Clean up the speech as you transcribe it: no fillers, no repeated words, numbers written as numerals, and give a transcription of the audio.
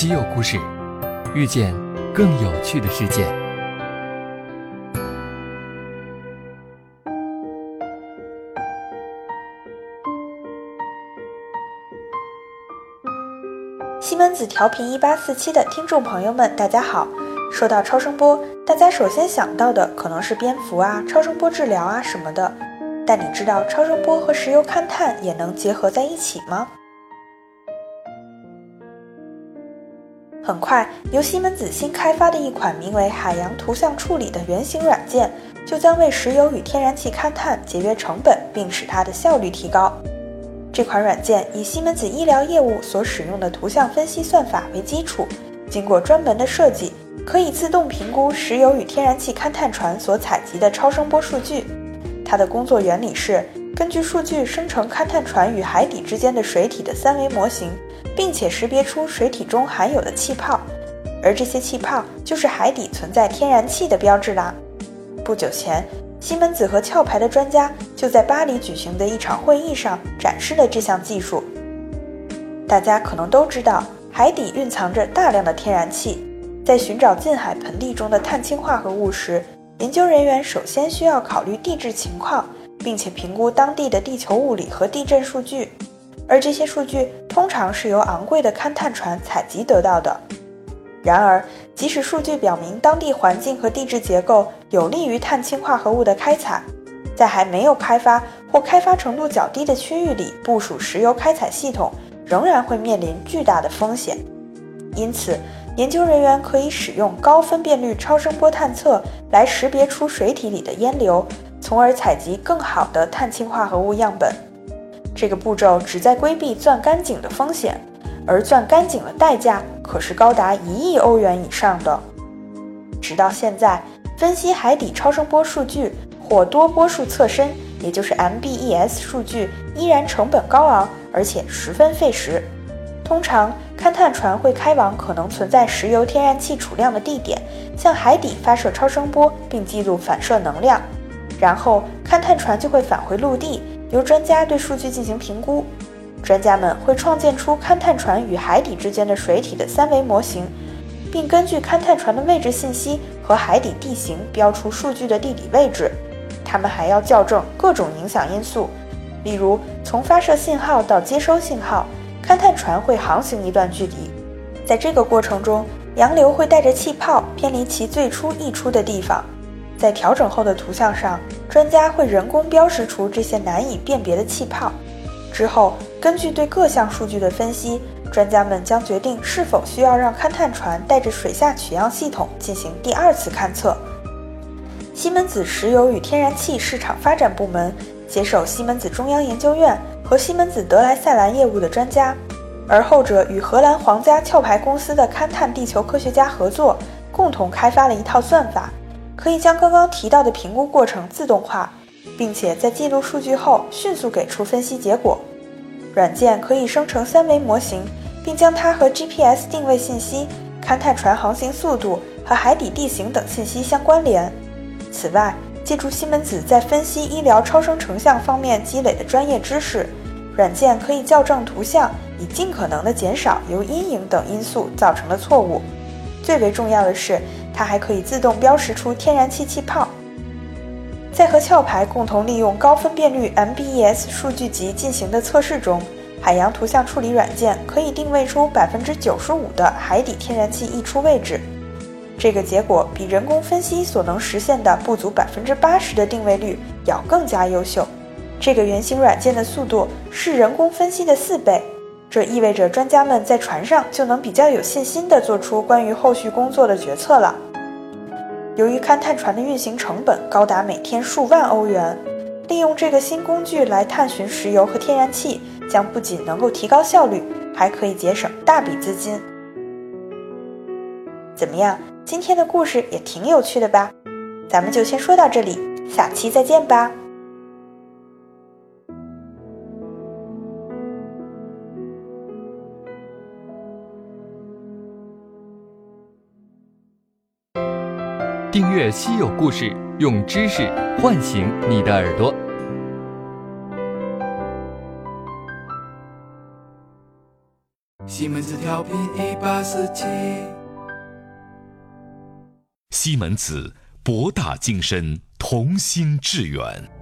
稀有故事，遇见更有趣的世界。西门子调频1847的听众朋友们，大家好。说到超声波，大家首先想到的可能是蝙蝠啊、超声波治疗啊什么的，但你知道超声波和石油勘探也能结合在一起吗？很快，由西门子新开发的一款名为海洋图像处理的原型软件，就将为石油与天然气勘探节约成本，并使它的效率提高。这款软件以西门子医疗业务所使用的图像分析算法为基础，经过专门的设计，可以自动评估石油与天然气勘探船所采集的超声波数据。它的工作原理是根据数据生成勘探船与海底之间的水体的三维模型，并且识别出水体中含有的气泡，而这些气泡就是海底存在天然气的标志啦。不久前，西门子和壳牌的专家就在巴黎举行的一场会议上展示了这项技术。大家可能都知道，海底蕴藏着大量的天然气，在寻找近海盆地中的碳氢化合物时，研究人员首先需要考虑地质情况，并且评估当地的地球物理和地震数据，而这些数据通常是由昂贵的勘探船采集得到的。然而，即使数据表明当地环境和地质结构有利于碳氢化合物的开采，在还没有开发或开发程度较低的区域里部署石油开采系统，仍然会面临巨大的风险。因此，研究人员可以使用高分辨率超声波探测来识别出水体里的烟流，从而采集更好的碳氢化合物样本。这个步骤旨在规避钻干井的风险，而钻干井的代价可是高达1亿欧元以上的。直到现在，分析海底超声波数据或多波束测深，也就是 MBES 数据依然成本高昂，而且十分费时。通常，勘探船会开往可能存在石油天然气储量的地点，向海底发射超声波并记录反射能量，然后勘探船就会返回陆地，由专家对数据进行评估。专家们会创建出勘探船与海底之间的水体的三维模型，并根据勘探船的位置信息和海底地形标出数据的地理位置。他们还要校正各种影响因素，例如从发射信号到接收信号，勘探船会航行一段距离，在这个过程中，洋流会带着气泡偏离其最初溢出的地方。在调整后的图像上，专家会人工标识出这些难以辨别的气泡。之后，根据对各项数据的分析，专家们将决定是否需要让勘探船带着水下取样系统进行第二次勘测。西门子石油与天然气市场发展部门携手西门子中央研究院和西门子德莱塞兰业务的专家，而后者与荷兰皇家壳牌公司的勘探地球科学家合作，共同开发了一套算法，可以将刚刚提到的评估过程自动化，并且在记录数据后迅速给出分析结果。软件可以生成三维模型，并将它和 GPS 定位信息、勘探船航行速度和海底地形等信息相关联。此外，借助西门子在分析医疗超声成像方面积累的专业知识，软件可以校正图像，以尽可能地减少由阴影等因素造成的错误。最为重要的是，它还可以自动标识出天然气气泡。在和壳牌共同利用高分辨率 MBES 数据集进行的测试中，海洋图像处理软件可以定位出 95% 的海底天然气溢出位置。这个结果比人工分析所能实现的不足 80% 的定位率要更加优秀。这个原型软件的速度是人工分析的4倍，这意味着专家们在船上就能比较有信心地做出关于后续工作的决策了。由于勘探船的运行成本高达每天数万欧元，利用这个新工具来探寻石油和天然气，将不仅能够提高效率，还可以节省大笔资金。怎么样，今天的故事也挺有趣的吧？咱们就先说到这里，下期再见吧。订阅稀有故事，用知识唤醒你的耳朵。西门子调频1847。西门子博大精深，同心致远。